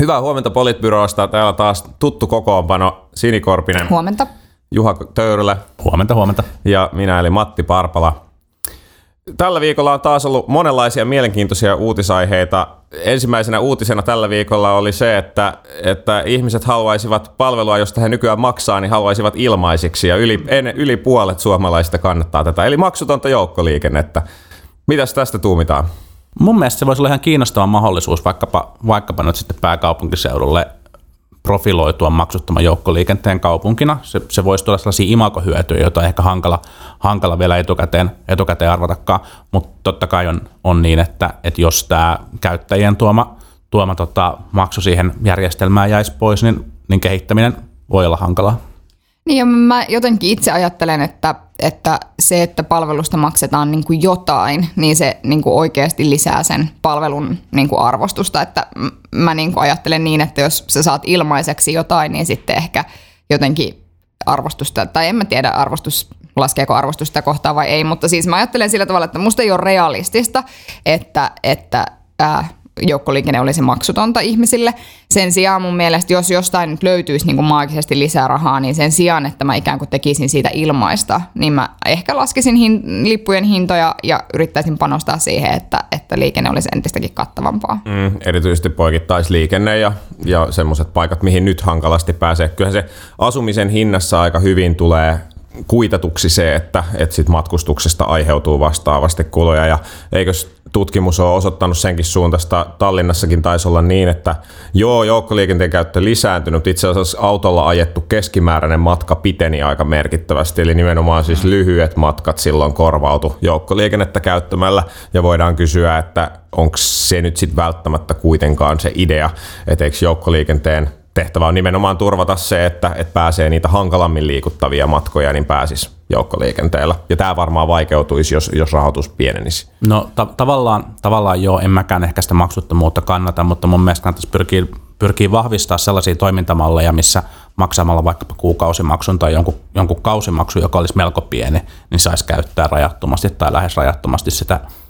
Hyvää huomenta Politbyrosta. Täällä taas tuttu kokoonpano. Sini Korpinen. Huomenta. Juha Töyrylä. Huomenta, huomenta. Ja minä eli Matti Parpala. Tällä viikolla on taas ollut monenlaisia mielenkiintoisia uutisaiheita. Ensimmäisenä uutisena tällä viikolla oli se, että ihmiset haluaisivat palvelua, josta he nykyään maksaa, niin haluaisivat ilmaisiksi. Ja yli puolet suomalaisista kannattaa tätä. Eli maksutonta joukkoliikennettä. Mitäs tästä tuumitaan? Mun mielestä se voisi olla ihan kiinnostava mahdollisuus vaikkapa nyt sitten pääkaupunkiseudulle profiloitua maksuttoman joukkoliikenteen kaupunkina. Se voisi tulla sellaisia imagohyötyjä, joita on ehkä hankala vielä etukäteen arvatakaan, mutta totta kai on niin, että jos tämä käyttäjien tuoma maksu siihen järjestelmään jäisi pois, niin kehittäminen voi olla hankalaa. Niin, mä jotenkin itse ajattelen, että se, että palvelusta maksetaan niin kuin jotain, niin se niin kuin oikeasti lisää sen palvelun niin kuin arvostusta. Että mä niin kuin ajattelen niin, että jos sä saat ilmaiseksi jotain, niin sitten ehkä jotenkin arvostusta, tai en mä tiedä laskeeko arvostusta kohtaan vai ei, mutta siis mä ajattelen sillä tavalla, että musta ei ole realistista, että joukkoliikenne olisi maksutonta ihmisille. Sen sijaan mun mielestä, jos jostain nyt löytyisi niin kuin maagisesti lisää rahaa, niin sen sijaan, että mä ikään kuin tekisin siitä ilmaista, niin mä ehkä laskisin lippujen hintoja ja yrittäisin panostaa siihen, että liikenne olisi entistäkin kattavampaa. Erityisesti poikittaisliikenne ja semmoiset paikat, mihin nyt hankalasti pääsee. Kyllähän se asumisen hinnassa aika hyvin tulee kuitatuksi se, että sit matkustuksesta aiheutuu vastaavasti kuluja, ja eikös tutkimus ole osoittanut senkin suuntaista. Tallinnassakin taisi olla niin, että joukkoliikenteen käyttö lisääntynyt, itse asiassa autolla ajettu keskimääräinen matka piteni aika merkittävästi, eli nimenomaan siis lyhyet matkat silloin korvautu joukkoliikennettä käyttämällä, ja voidaan kysyä, että onko se nyt sit välttämättä kuitenkaan se idea, että eikö joukkoliikenteen tehtävä on nimenomaan turvata se, että pääsee niitä hankalammin liikuttavia matkoja, niin pääsisi joukkoliikenteellä. Ja tämä varmaan vaikeutuisi, jos rahoitus pienenisi. No tavallaan joo, en mäkään ehkä sitä maksuttomuutta kannata, mutta mun mielestä kannattaisi pyrkiä vahvistaa sellaisia toimintamalleja, missä maksamalla vaikkapa kuukausimaksun tai jonkun kausimaksun, joka olisi melko pieni, niin saisi käyttää rajattomasti tai lähes rajattomasti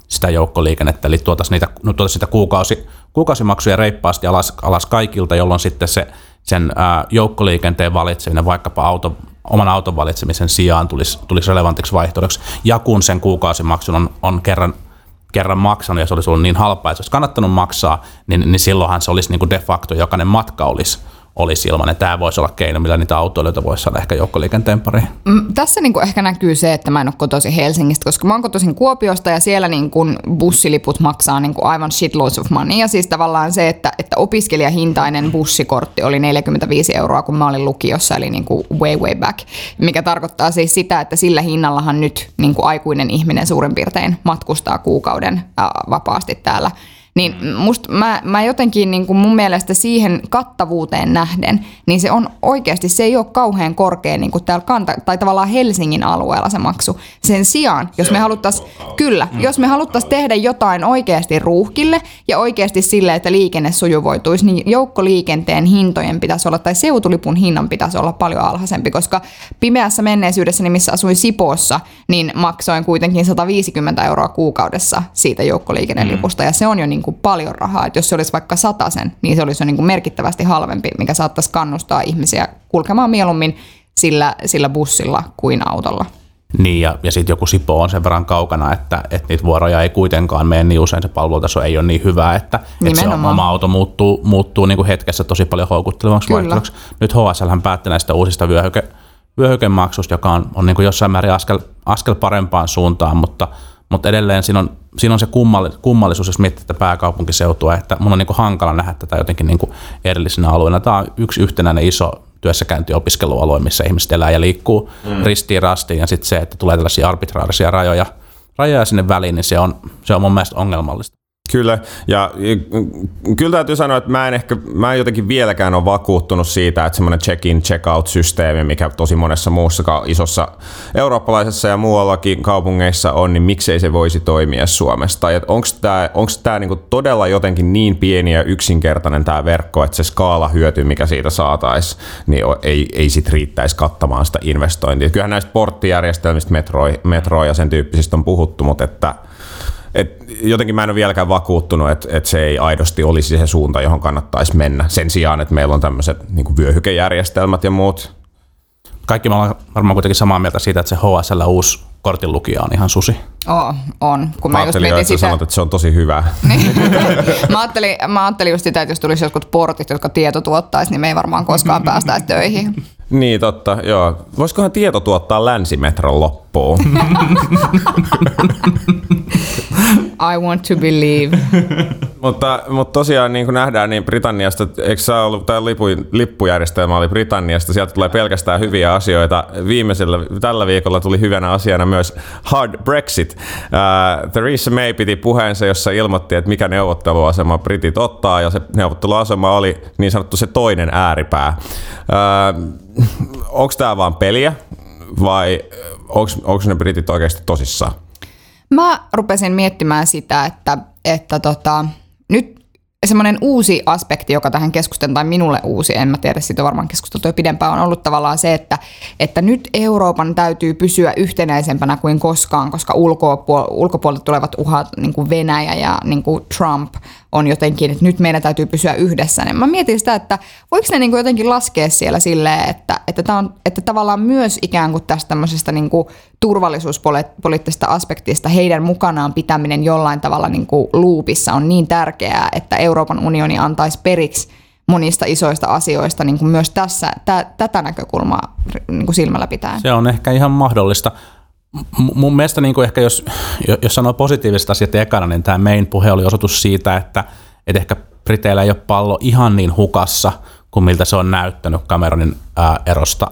sitä joukkoliikennettä, eli tuotaisiin niitä kuukausimaksuja reippaasti alas kaikilta, jolloin sitten sen joukkoliikenteen valitseminen vaikkapa oman auton valitsemisen sijaan tulisi relevantiksi vaihtoehdoksi, ja kun sen kuukausimaksun on kerran maksanut ja se olisi ollut niin halpaa, että se olisi kannattanut maksaa, niin silloinhan se olisi niin kuin de facto jokainen matka olisi ilman, ja tämä voisi olla keino, millä niitä autoilijoita voisi saada ehkä joukkoliikenteen pariin. Tässä niin kuin ehkä näkyy se, että mä en ole kotoisin Helsingistä, koska mä oon kotoisin Kuopiosta, ja siellä niin kuin bussiliput maksaa niin kuin aivan shitloads of money, ja siis tavallaan se, että opiskelijahintainen bussikortti oli 45 €, kun mä olin lukiossa, eli niin kuin way back, mikä tarkoittaa siis sitä, että sillä hinnallahan nyt niin kuin aikuinen ihminen suurin piirtein matkustaa kuukauden vapaasti täällä. Niin musta mä jotenkin niin kuin mun mielestä siihen kattavuuteen nähden, niin se on oikeasti, se ei ole kauhean korkea niin kuin täällä tai tavallaan Helsingin alueella se maksu. Sen sijaan, jos me haluttaisiin tehdä jotain oikeasti ruuhkille ja oikeasti sille, että liikenne sujuvoituisi, niin joukkoliikenteen hintojen pitäisi olla, tai seutulipun hinnan pitäisi olla paljon alhaisempi, koska pimeässä menneisyydessä, niin missä asuin Sipoossa, niin maksoin kuitenkin 150 € kuukaudessa siitä joukkoliikennelipusta, ja se on jo niin kuin paljon rahaa, että jos se olisi vaikka 100 €, niin se olisi jo niin kuin merkittävästi halvempi, mikä saattaisi kannustaa ihmisiä kulkemaan mieluummin sillä bussilla kuin autolla. Niin, ja sitten joku Sipoo on sen verran kaukana, että niitä vuoroja ei kuitenkaan mene niin usein, se palvelutaso ei ole niin hyvä, että se oma auto muuttuu niin kuin hetkessä tosi paljon houkuttelevaksi vaihtoehdoksi. Nyt HSL päätti näistä uusista vyöhykemaksusta, joka on niin kuin jossain määrin askel parempaan suuntaan, mutta edelleen siinä on se kummallisuus, jos miettii tätä pääkaupunkiseutua, että mun on niin kuin hankala nähdä tätä jotenkin niin kuin erillisenä alueena. Tämä on yksi yhtenäinen iso työssäkäynti- ja opiskelualue, missä ihmiset elää ja liikkuu ristiin rastiin, ja sitten se, että tulee tällaisia arbitraarisia rajoja sinne väliin, niin se on mun mielestä ongelmallista. Kyllä, ja kyllä täytyy sanoa, että mä en jotenkin vieläkään ole vakuuttunut siitä, että semmoinen check-in, check-out-systeemi, mikä tosi monessa muussa isossa eurooppalaisessa ja muuallakin kaupungeissa on, niin miksei se voisi toimia Suomesta. Onko tämä niinku todella jotenkin niin pieni ja yksinkertainen tämä verkko, että se skaalahyöty, mikä siitä saataisiin, niin ei sit riittäisi kattamaan sitä investointia. Kyllähän näistä porttijärjestelmistä, metroja ja sen tyyppisistä on puhuttu, mutta että jotenkin mä en ole vieläkään vakuuttunut, että se ei aidosti olisi se suunta, johon kannattaisi mennä. Sen sijaan, että meillä on tämmöiset niin kuin vyöhykejärjestelmät ja muut. Kaikki me ollaan varmaan kuitenkin samaa mieltä siitä, että se HSL uusi kortinlukija on ihan susi. Oo, on. Kun mä ajattelin, että sitä... sanot, että se on tosi hyvä. mä ajattelin just sitä, että jos tulisi jotkut portit, jotka tieto tuottaisi, niin me ei varmaan koskaan päästäisi töihin. Niin, totta, joo. Voisikohan tieto tuottaa länsimetron loppuun? I want to believe. Mutta tosiaan, niin kuin nähdään, niin Britanniasta, eikö sä ollut, tämä lippujärjestelmä oli Britanniasta, sieltä tulee pelkästään hyviä asioita. Tällä viikolla tuli hyvänä asiana myös hard Brexit. Theresa May piti puheensa, jossa ilmoitti, että mikä neuvotteluasema britit ottaa, ja se neuvotteluasema oli niin sanottu se toinen ääripää. Onko tämä vaan peliä, vai onko ne britit oikeasti tosissaan? Mä rupesin miettimään sitä, että nyt semmoinen uusi aspekti, joka tähän keskusteluun, tai minulle uusi, en mä tiedä, siitä on varmaan keskusteltu jo pidempään, on ollut tavallaan se, että nyt Euroopan täytyy pysyä yhtenäisempänä kuin koskaan, koska ulkopuolelta tulevat uhat, niin kuin Venäjä ja niin kuin Trump, on jotenkin, että nyt meidän täytyy pysyä yhdessä. Mä mietin sitä, että voiko ne niin kuin jotenkin laskea siellä silleen, että tavallaan myös ikään kuin tästä tämmöisestä niin kuin turvallisuuspoliittisesta aspektista heidän mukanaan pitäminen jollain tavalla niin kuin luupissa on niin tärkeää, että Euroopan unioni antaisi periksi monista isoista asioista niin kuin myös tässä, tätä näkökulmaa niin kuin silmällä pitää. Se on ehkä ihan mahdollista. Mun mielestä niin kuin ehkä jos sanoo positiiviset asiat ekana, niin tämä main puhe oli osoitus siitä, että ehkä Briteillä ei ole pallo ihan niin hukassa kuin miltä se on näyttänyt Cameronin erosta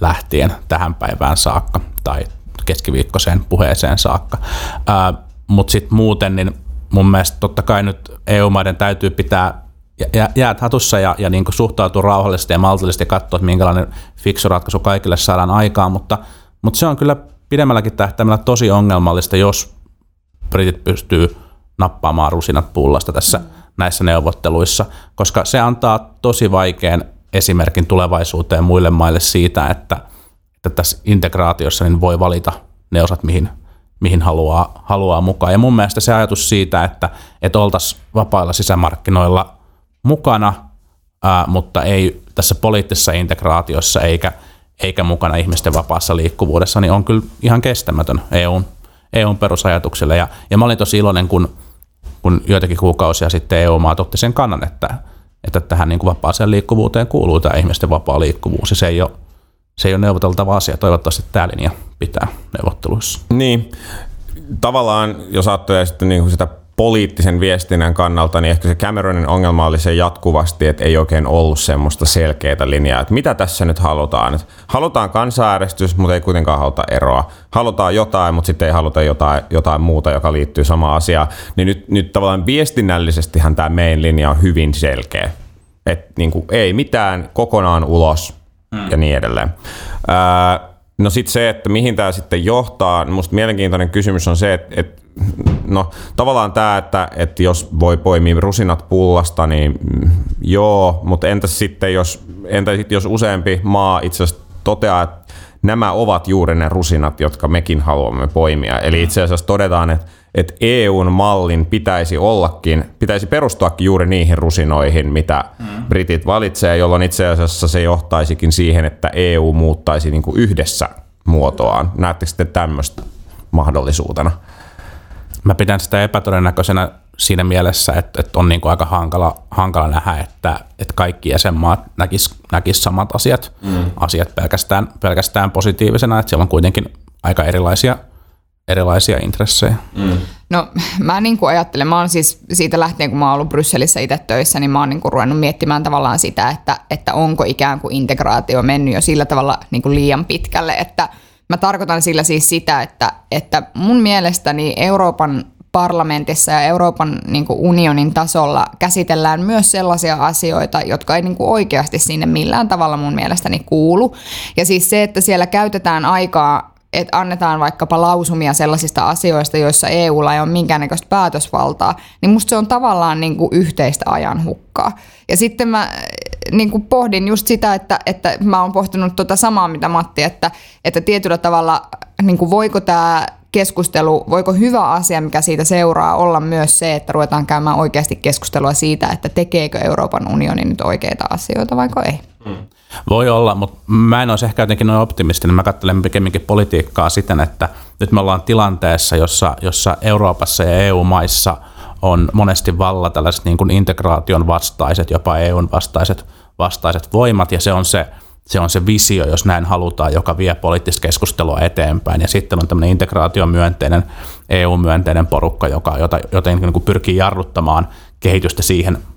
lähtien tähän päivään saakka tai keskiviikkoiseen puheeseen saakka. Mutta sitten muuten niin mun mielestä totta kai nyt EU-maiden täytyy pitää jäät hatussa ja niin kuin suhtautua rauhallisesti ja maltillisesti ja katsoa, että minkälainen fiksu ratkaisu kaikille saadaan aikaan, mutta se on kyllä pidemmälläkin tähtäimellä tosi ongelmallista, jos britit pystyy nappaamaan rusinat pullasta tässä näissä neuvotteluissa, koska se antaa tosi vaikean esimerkin tulevaisuuteen muille maille siitä, että tässä integraatiossa niin voi valita ne osat, mihin haluaa mukaan. Ja mun mielestä se ajatus siitä, että oltaisiin vapailla sisämarkkinoilla mukana, mutta ei tässä poliittisessa integraatiossa eikä mukana ihmisten vapaassa liikkuvuudessa, niin on kyllä ihan kestämätön EUn perusajatukselle. Ja mä olin tosi iloinen, kun joitakin kuukausia sitten EU-maat otti sen kannan, että tähän niin kuin vapaaseen liikkuvuuteen kuuluu tämä ihmisten vapaa liikkuvuus. Ja se ei ole neuvoteltava asia. Toivottavasti tämä linja pitää neuvotteluissa. Niin. Tavallaan, jos ajattelee sitten niin kuin sitä poliittisen viestinnän kannalta, niin ehkä se Cameronin ongelma oli se jatkuvasti, että ei oikein ollut semmoista selkeää linjaa, että mitä tässä nyt halutaan. Että halutaan kansanäänestys, mutta ei kuitenkaan haluta eroa. Halutaan jotain, mutta sitten ei haluta jotain muuta, joka liittyy samaan asiaan. Niin nyt tavallaan viestinnällisestihan tämä main linja on hyvin selkeä. Että niin kuin ei mitään, kokonaan ulos ja niin edelleen. No sitten se, että mihin tämä sitten johtaa, musta mielenkiintoinen kysymys on se, että no tavallaan tämä, että jos voi poimia rusinat pullasta, niin joo, mutta entä sitten jos useampi maa itse asiassa toteaa, että nämä ovat juuri ne rusinat, jotka mekin haluamme poimia. Eli itse asiassa todetaan, että EUn mallin pitäisi perustuakin juuri niihin rusinoihin, mitä britit valitsee, jolloin itse asiassa se johtaisikin siihen, että EU muuttaisi niin kuin yhdessä muotoaan. Näettekö sitten tämmöistä mahdollisuutena? Mä pidän sitä epätodennäköisenä siinä mielessä, että on niin kuin aika hankala nähdä, että kaikki jäsenmaat näkis samat asiat pelkästään positiivisena, että siellä on kuitenkin aika erilaisia intressejä. Mm. No mä niin kuin ajattelen, mä oon siis siitä lähtien, kun mä oon ollut Brysselissä itse töissä, niin mä oon niin kuin ruvennut miettimään tavallaan sitä, että onko ikään kuin integraatio mennyt jo sillä tavalla niin kuin liian pitkälle, että mä tarkoitan sillä siis sitä, että mun mielestäni Euroopan parlamentissa ja Euroopan niin kuin unionin tasolla käsitellään myös sellaisia asioita, jotka ei niin kuin oikeasti sinne millään tavalla mun mielestäni kuulu. Ja siis se, että siellä käytetään aikaa, että annetaan vaikkapa lausumia sellaisista asioista, joissa EUlla ei ole minkäännäköistä päätösvaltaa, niin musta se on tavallaan niin kuin yhteistä ajanhukkaa. Ja sitten mä niin kuin pohdin just sitä, että mä oon pohtinut tuota samaa mitä Matti, että tietyllä tavalla niin kuin voiko tämä keskustelu, voiko hyvä asia, mikä siitä seuraa, olla myös se, että ruvetaan käymään oikeasti keskustelua siitä, että tekeekö Euroopan unioni nyt oikeita asioita vaiko ei? Voi olla, mutta mä en olisi ehkä jotenkin noin optimistinen. Mä katselen pikemminkin politiikkaa siten, että nyt me ollaan tilanteessa, jossa Euroopassa ja EU-maissa on monesti valla tällaiset niin kuin integraation vastaiset, jopa EUn vastaiset voimat, ja se on se visio, jos näin halutaan, joka vie poliittista keskustelua eteenpäin. Ja sitten on tämmöinen integraatiomyönteinen, EU-myönteinen porukka, jota niin kuin pyrkii jarruttamaan kehitystä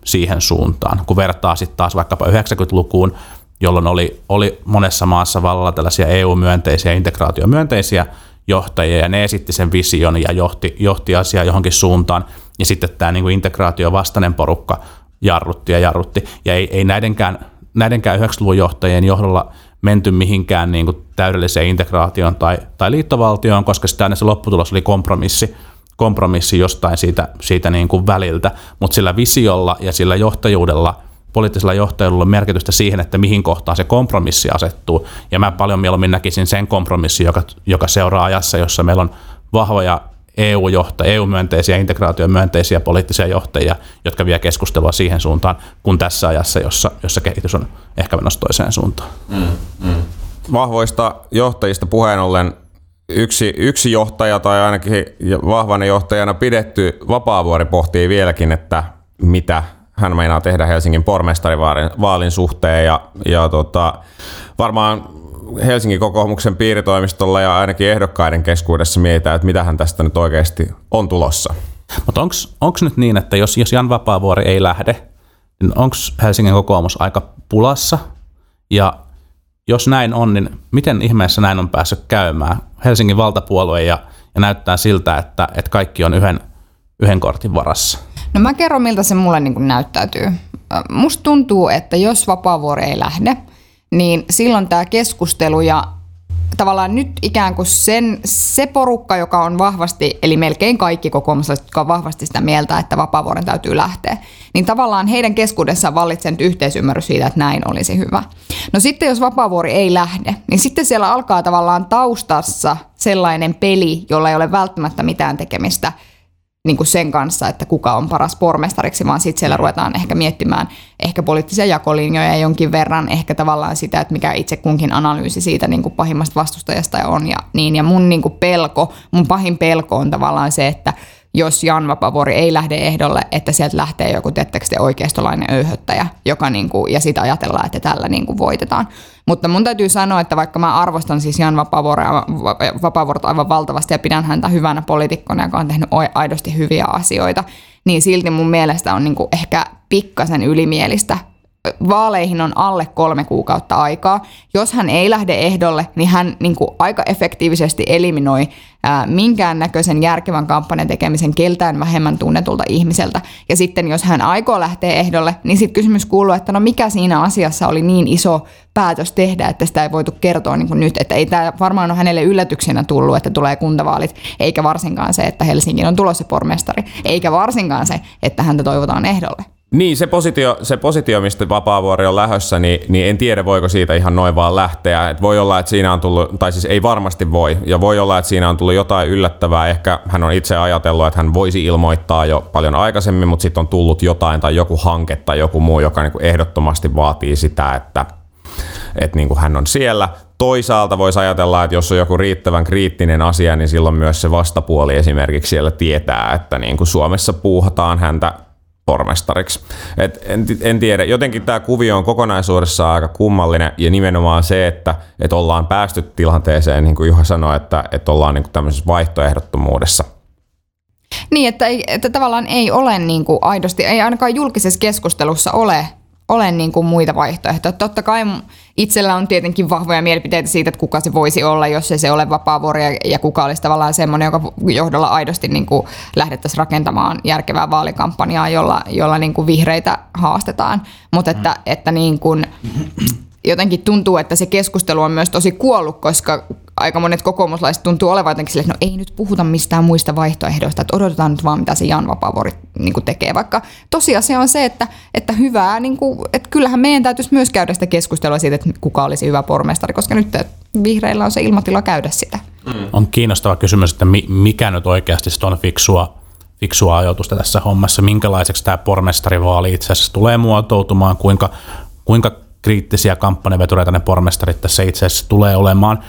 siihen suuntaan. Kun vertaa sitten taas vaikkapa 90-lukuun, jolloin oli monessa maassa vallalla tällaisia EU-myönteisiä, integraatiomyönteisiä johtajia, ja ne esitti sen vision ja johti asiaa johonkin suuntaan. Ja sitten tämä niin kuin integraatiovastainen porukka jarrutti. Ja ei näidenkään 90-luvun johtajien johdolla menty mihinkään niin kuin täydelliseen integraatioon tai liittovaltioon, koska sitä aina se lopputulos oli kompromissi jostain siitä niin kuin väliltä. Mutta sillä visiolla ja sillä johtajuudella, poliittisella johtajuudella on merkitystä siihen, että mihin kohtaan se kompromissi asettuu. Ja mä paljon mieluummin näkisin sen kompromissi, joka seuraa ajassa, jossa meillä on vahvoja EU-myönteisiä, integraatiomyönteisiä poliittisia johtajia, jotka vie keskustelua siihen suuntaan, kun tässä ajassa, jossa kehitys on ehkä menossa toiseen suuntaan. Vahvoista johtajista puheen ollen yksi johtaja tai ainakin vahvana johtajana pidetty Vapaavuori pohtii vieläkin, että mitä hän meinaa tehdä Helsingin pormestarivaalin suhteen ja varmaan Helsingin kokoomuksen piiritoimistolla ja ainakin ehdokkaiden keskuudessa mietitään, että mitähän tästä nyt oikeasti on tulossa. Mutta onko nyt niin, että jos Jan Vapaavuori ei lähde, niin onko Helsingin kokoomus aika pulassa? Ja jos näin on, niin miten ihmeessä näin on päässyt käymään? Helsingin valtapuolue ja näyttää siltä, että kaikki on yhden kortin varassa. No mä kerron, miltä se mulle niin kuin näyttäytyy. Musta tuntuu, että jos Vapaavuori ei lähde, niin silloin tämä keskustelu ja tavallaan nyt ikään kuin se porukka, joka on vahvasti, eli melkein kaikki kokoomuslaiset, jotka on vahvasti sitä mieltä, että Vapaavuoren täytyy lähteä, niin tavallaan heidän keskuudessaan vallitsee nyt yhteisymmärrys siitä, että näin olisi hyvä. No sitten jos Vapaavuori ei lähde, niin sitten siellä alkaa tavallaan taustassa sellainen peli, jolla ei ole välttämättä mitään tekemistä niin kuin sen kanssa, että kuka on paras pormestariksi, vaan sitten siellä ruvetaan ehkä miettimään ehkä poliittisia jakolinjoja jonkin verran, ehkä tavallaan sitä, että mikä itse kunkin analyysi siitä niin kuin pahimmasta vastustajasta on. Ja, niin, ja mun niin kuin pelko, mun pahin pelko on tavallaan se, että jos Jan Vapaavuori ei lähde ehdolle, että sieltä lähtee joku oikeistolainen öyhöttäjä, joka niin kuin, ja sitä ajatellaan, että tällä niin kuin voitetaan. Mutta mun täytyy sanoa, että vaikka mä arvostan siis Jan Vapaavuorta aivan valtavasti ja pidän häntä hyvänä poliitikkona, joka on tehnyt aidosti hyviä asioita, niin silti mun mielestä on niin kuin ehkä pikkasen ylimielistä. Vaaleihin on alle 3 kuukautta aikaa. Jos hän ei lähde ehdolle, niin hän niin kuin aika efektiivisesti eliminoi minkäännäköisen järkevän kampanjan tekemisen keltään vähemmän tunnetulta ihmiseltä. Ja sitten jos hän aikoo lähteä ehdolle, niin sitten kysymys kuuluu, että no mikä siinä asiassa oli niin iso päätös tehdä, että sitä ei voitu kertoa niin kuin nyt. Että ei tämä varmaan ole hänelle yllätyksenä tullut, että tulee kuntavaalit, eikä varsinkaan se, että Helsingin on tulossa pormestari, eikä varsinkaan se, että häntä toivotaan ehdolle. Niin, se positio, mistä Vapaavuori on lähdössä, niin en tiedä, voiko siitä ihan noin vaan lähteä. Et voi olla, että siinä on tullut, tai siis ei varmasti voi, ja voi olla, että siinä on tullut jotain yllättävää. Ehkä hän on itse ajatellut, että hän voisi ilmoittaa jo paljon aikaisemmin, mutta sitten on tullut jotain tai joku hanke tai joku muu, joka niinku ehdottomasti vaatii sitä, että niinku hän on siellä. Toisaalta voisi ajatella, että jos on joku riittävän kriittinen asia, niin silloin myös se vastapuoli esimerkiksi siellä tietää, että niinku Suomessa puuhataan häntä pormestariksi. En tiedä. Jotenkin tämä kuvio on kokonaisuudessaan aika kummallinen ja nimenomaan se, että ollaan päästy tilanteeseen, niin kuin Juha sanoi, että ollaan niin kuin tämmöisessä vaihtoehdottomuudessa. Niin, että tavallaan ei ole niin kuin aidosti, ei ainakaan julkisessa keskustelussa ole niin kuin muita vaihtoehtoja. Totta kai itsellä on tietenkin vahvoja mielipiteitä siitä, että kuka se voisi olla, jos ei se ole Vapaavuori ja kuka olisi tavallaan semmoinen, joka johdolla aidosti niin kuin lähdettäisiin rakentamaan järkevää vaalikampanjaa, jolla niin kuin vihreitä haastetaan. Mutta että niin kuin jotenkin tuntuu, että se keskustelu on myös tosi kuollut, koska aika monet kokoomuslaiset tuntuu olevan jotenkin silleen, että no ei nyt puhuta mistään muista vaihtoehdoista, että odotetaan nyt vaan mitä se Jan Vapaavuori niin kuin tekee, vaikka tosiasia on se, että hyvää, niin kuin, että kyllähän meidän täytyisi myös käydä sitä keskustelua siitä, että kuka olisi hyvä pormestari, koska nyt vihreillä on se ilmatila käydä sitä. on kiinnostava kysymys, että mikä nyt oikeasti on fiksua ajoitusta tässä hommassa, minkälaiseksi tämä pormestarivaali itse asiassa tulee muotoutumaan, kuinka kriittisiä kampanjavetureita ne pormestarit tässä itse asiassa tulee olemaan.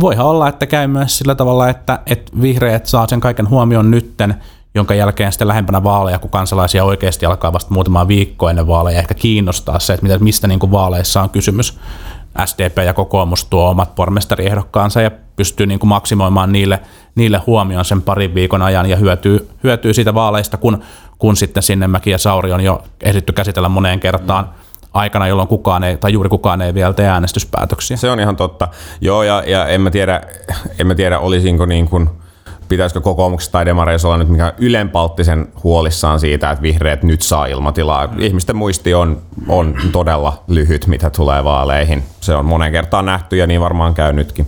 Voihan olla, että käy myös sillä tavalla, että vihreät saa sen kaiken huomion nytten, jonka jälkeen sitten lähempänä vaaleja, kun kansalaisia oikeasti alkaa vasta muutamaa viikkoa ennen vaaleja ehkä kiinnostaa se, että mistä niin kuin vaaleissa on kysymys. SDP ja kokoomus tuo omat pormestariehdokkaansa ja pystyy niin kuin maksimoimaan niille huomioon sen parin viikon ajan ja hyötyy siitä vaaleista, kun sitten Sinnemäki ja Sauri on jo ehditty käsitellä moneen kertaan aikana, jolloin juuri kukaan ei vielä tee äänestyspäätöksiä. Se on ihan totta. Joo, ja en mä tiedä olisinko niin kuin pitäisikö kokoomuksessa tai demareissa olla nyt mikään ylenpalttisen huolissaan siitä, että vihreät nyt saa ilmatilaa. Ihmisten muisti on todella lyhyt, mitä tulee vaaleihin. Se on monen kertaan nähty ja niin varmaan käy nytkin.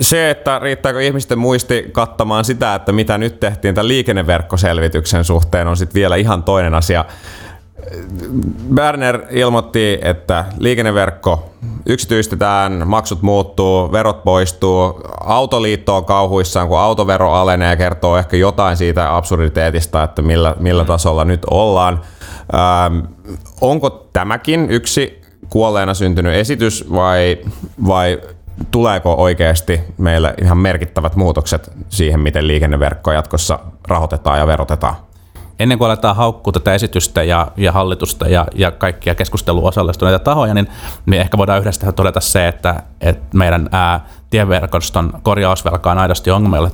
Se, että riittääkö ihmisten muisti kattamaan sitä, että mitä nyt tehtiin tämän liikenneverkkoselvityksen suhteen, on sitten vielä ihan toinen asia. Berner ilmoitti, että liikenneverkko yksityistetään, maksut muuttuu, verot poistuu. Autoliitto on kauhuissaan, kun autovero alenee ja kertoo ehkä jotain siitä absurditeetista, että millä tasolla nyt ollaan. Onko tämäkin yksi kuolleena syntynyt esitys vai tuleeko oikeasti meille ihan merkittävät muutokset siihen, miten liikenneverkko jatkossa rahoitetaan ja verotetaan? Ennen kuin aletaan haukkua tätä esitystä ja hallitusta ja kaikkia keskusteluun osallistuneita tahoja, niin me ehkä voidaan yhdessä todeta se, että meidän tieverkoston korjausvelka on aidosti ongelma, jolle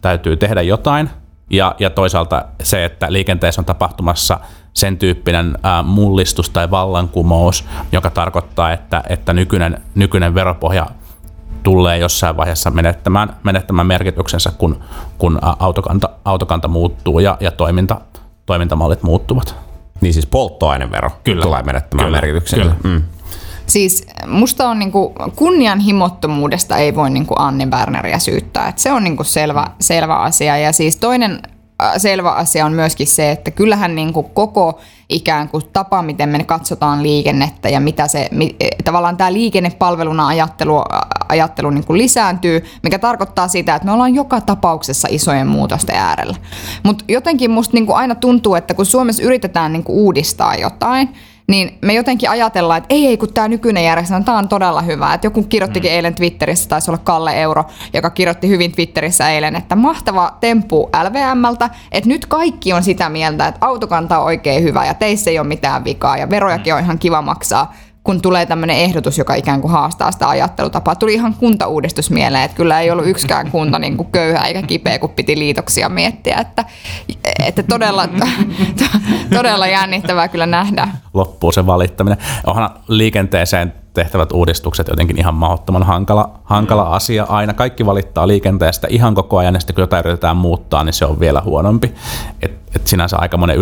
täytyy tehdä jotain. Ja toisaalta se, että liikenteessä on tapahtumassa sen tyyppinen mullistus tai vallankumous, joka tarkoittaa, että nykyinen veropohja tulee jossain vaiheessa menettämään merkityksensä, kun autokanta muuttuu ja toimintamallit muuttuvat. Niin siis polttoainevero tulee menettämään merkityksensä. Siis musta on niinku kunnianhimottomuudesta ei voi niinku Anni Berneriä syyttää. Et se on niinku selvä asia. Ja siis toinen selvä asia on myöskin se, että kyllähän niinku koko ikään kuin tapa, miten me katsotaan liikennettä ja mitä se, tavallaan tämä liikennepalveluna ajattelu niin kuin lisääntyy, mikä tarkoittaa sitä, että me ollaan joka tapauksessa isojen muutosten äärellä. Mutta jotenkin musta niin kuin aina tuntuu, että kun Suomessa yritetään niin kuin uudistaa jotain, niin me jotenkin ajatellaan, että ei kun tämä nykyinen järjestelmä, tämä on todella hyvä. Et joku kirjoittikin eilen Twitterissä, taisi olla Kalle Euro, joka kirjoitti hyvin Twitterissä eilen, että mahtava temppu LVM:ltä, että nyt kaikki on sitä mieltä, että autokanta on oikein hyvä ja teissä ei ole mitään vikaa ja verojakin on ihan kiva maksaa, kun tulee tämmöinen ehdotus, joka ikään kuin haastaa sitä ajattelutapaa. Tuli ihan kuntauudistus mieleen, että kyllä ei ollut yksikään kunta niin kuin köyhä eikä kipeä, kun piti liitoksia miettiä. Että todella jännittävää kyllä nähdään. Loppuu se valittaminen. Onhan liikenteeseen tehtävät uudistukset jotenkin ihan mahdottoman hankala asia aina. Kaikki valittaa liikenteestä ihan koko ajan, ja sitten kun jotain yritetään muuttaa, niin se on vielä huonompi. Et sinänsä aikamoinen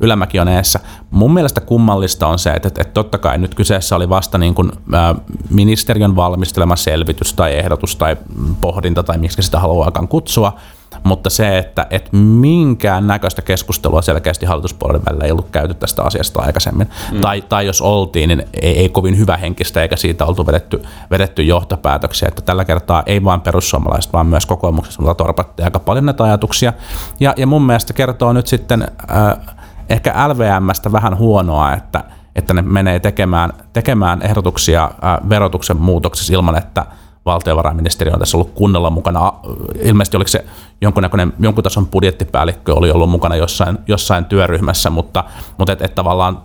ylämäki on eessä. Mun mielestä kummallista on se, että totta kai nyt kyseessä oli vasta niin kuin ministeriön valmistelema selvitys tai ehdotus tai pohdinta tai miksi sitä haluaakaan kutsua, mutta se, että minkään näköistä keskustelua selkeästi hallituspuolueiden välillä ei ollut käyty tästä asiasta aikaisemmin. Tai jos oltiin, niin ei kovin hyvähenkistä eikä siitä oltu vedetty johtopäätöksiä. Että tällä kertaa ei vain perussuomalaiset, vaan myös kokoomuksessa mutta torpattiin aika paljon näitä ajatuksia. Ja mun mielestä kertoo nyt sitten ehkä LVM:stä vähän huonoa, että ne menee tekemään ehdotuksia verotuksen muutoksessa ilman, että valtiovarainministeriö on tässä ollut kunnolla mukana. Ilmeisesti oliko se jonkun tason budjettipäällikkö oli ollut mukana jossain työryhmässä, mutta et tavallaan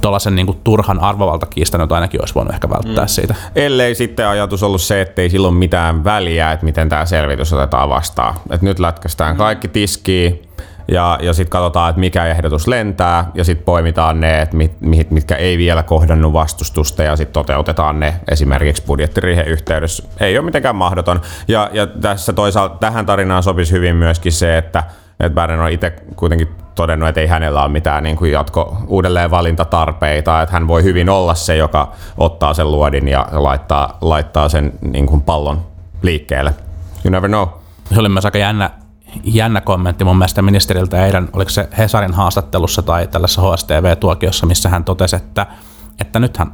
tuollaisen niin kuin turhan arvovaltakiistan nyt ainakin olisi voinut ehkä välttää siitä. Ellei sitten ajatus ollut se, ettei sillä ole mitään väliä, että miten tämä selvitys otetaan vastaan. Et nyt lätkästään kaikki tiskiin ja sitten katsotaan, että mikä ehdotus lentää ja sitten poimitaan ne, että mitkä ei vielä kohdannut vastustusta ja sitten toteutetaan ne esimerkiksi budjettiriihen yhteydessä. Ei ole mitenkään mahdoton. Ja tässä toisaalta tähän tarinaan sopisi hyvin myöskin se, että Berner on itse kuitenkin todennut, että ei hänellä ole mitään niin kuin uudelleenvalintatarpeita, että hän voi hyvin olla se, joka ottaa sen luodin ja laittaa sen niin kuin pallon liikkeelle. You never know. Se oli myös aika jännä kommentti mun mielestä ministeriltä eilen, oliko se Hesarin haastattelussa tai tällaisessa HSTV-tuokiossa, missä hän totesi, että että nythän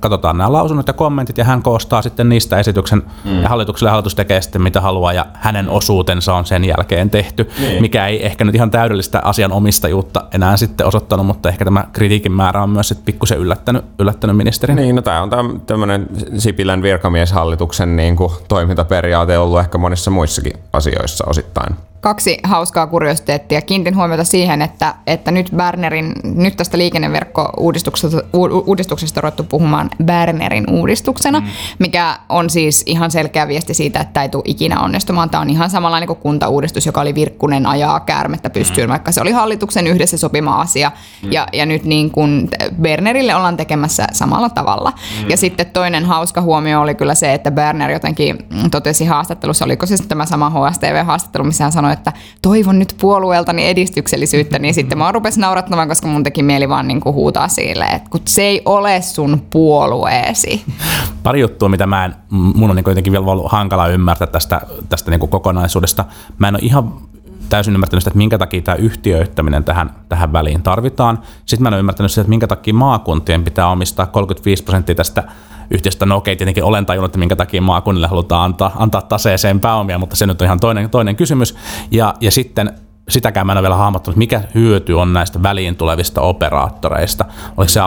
katsotaan nämä lausunnot ja kommentit ja hän koostaa sitten niistä esityksen ja hallitukselle hallitus tekee sitten mitä haluaa ja hänen osuutensa on sen jälkeen tehty, mikä ei ehkä nyt ihan täydellistä asianomistajuutta enää sitten osoittanut, mutta ehkä tämä kritiikin määrä on myös pikkusen yllättänyt ministerin. Niin, no tämä on tämmöinen Sipilän virkamieshallituksen niin kuin toimintaperiaate ollut ehkä monissa muissakin asioissa osittain. Kaksi hauskaa kuriositeettia. Kiinnitin huomiota siihen, että nyt tästä liikenneverkkouudistuksesta on ruvettu puhumaan Bernerin uudistuksena, mikä on siis ihan selkeä viesti siitä, että tämä ei tule ikinä onnistumaan. Tämä on ihan samanlainen kuin kuntauudistus, joka oli Virkkunen ajaa käärmettä pystyyn, vaikka se oli hallituksen yhdessä sopima asia. Ja nyt niin kuin Bernerille ollaan tekemässä samalla tavalla. Ja sitten toinen hauska huomio oli kyllä se, että Berner jotenkin totesi haastattelussa, oliko siis tämä sama HSTV-haastattelu, missä hän sanoi, että toivon nyt puolueeltani edistyksellisyyttä, niin sitten mä rupesin naurattamaan, koska mun teki mieli vaan niin kuin huutaa sille, että kun se ei ole sun puolueesi. Pari juttua, mitä mun on niin jotenkin vielä ollut hankala ymmärtää tästä niin kuin kokonaisuudesta. Mä en ole ihan täysin ymmärtänyt sitä, että minkä takia tämä yhtiöittäminen tähän väliin tarvitaan. Sitten mä en ole ymmärtänyt sitä, että minkä takia maakuntien pitää omistaa 35% tästä yhtiöstä. No okei, tietenkin olen tajunnut, että minkä takia maakunnille halutaan antaa taseeseen pääomia, mutta se nyt on ihan toinen kysymys. Ja sitten sitäkään mä en ole vielä hahmottanut, mikä hyöty on näistä väliin tulevista operaattoreista. Oliko se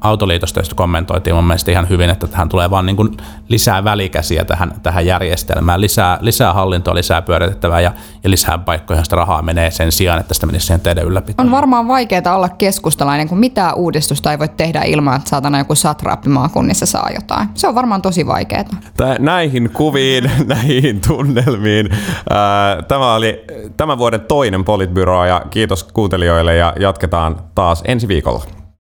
Autoliitosta, josta kommentoitiin mun mielestä ihan hyvin, että tähän tulee vaan niin kuin lisää välikäsiä tähän järjestelmään, lisää hallintoa, lisää pyöritettävää ja lisää paikkoja, sitä rahaa menee sen sijaan, että sitä menisi siihen teidän ylläpitämään. On varmaan vaikeaa olla keskustalainen, kun mitään uudistusta ei voi tehdä ilman, että saatana joku satraappi maakunnissa saa jotain. Se on varmaan tosi vaikeaa. Näihin kuviin, näihin tunnelmiin. Tämä oli tämän vuoden toinen Politbyro ja kiitos kuuntelijoille ja jatketaan taas ensi viikolla.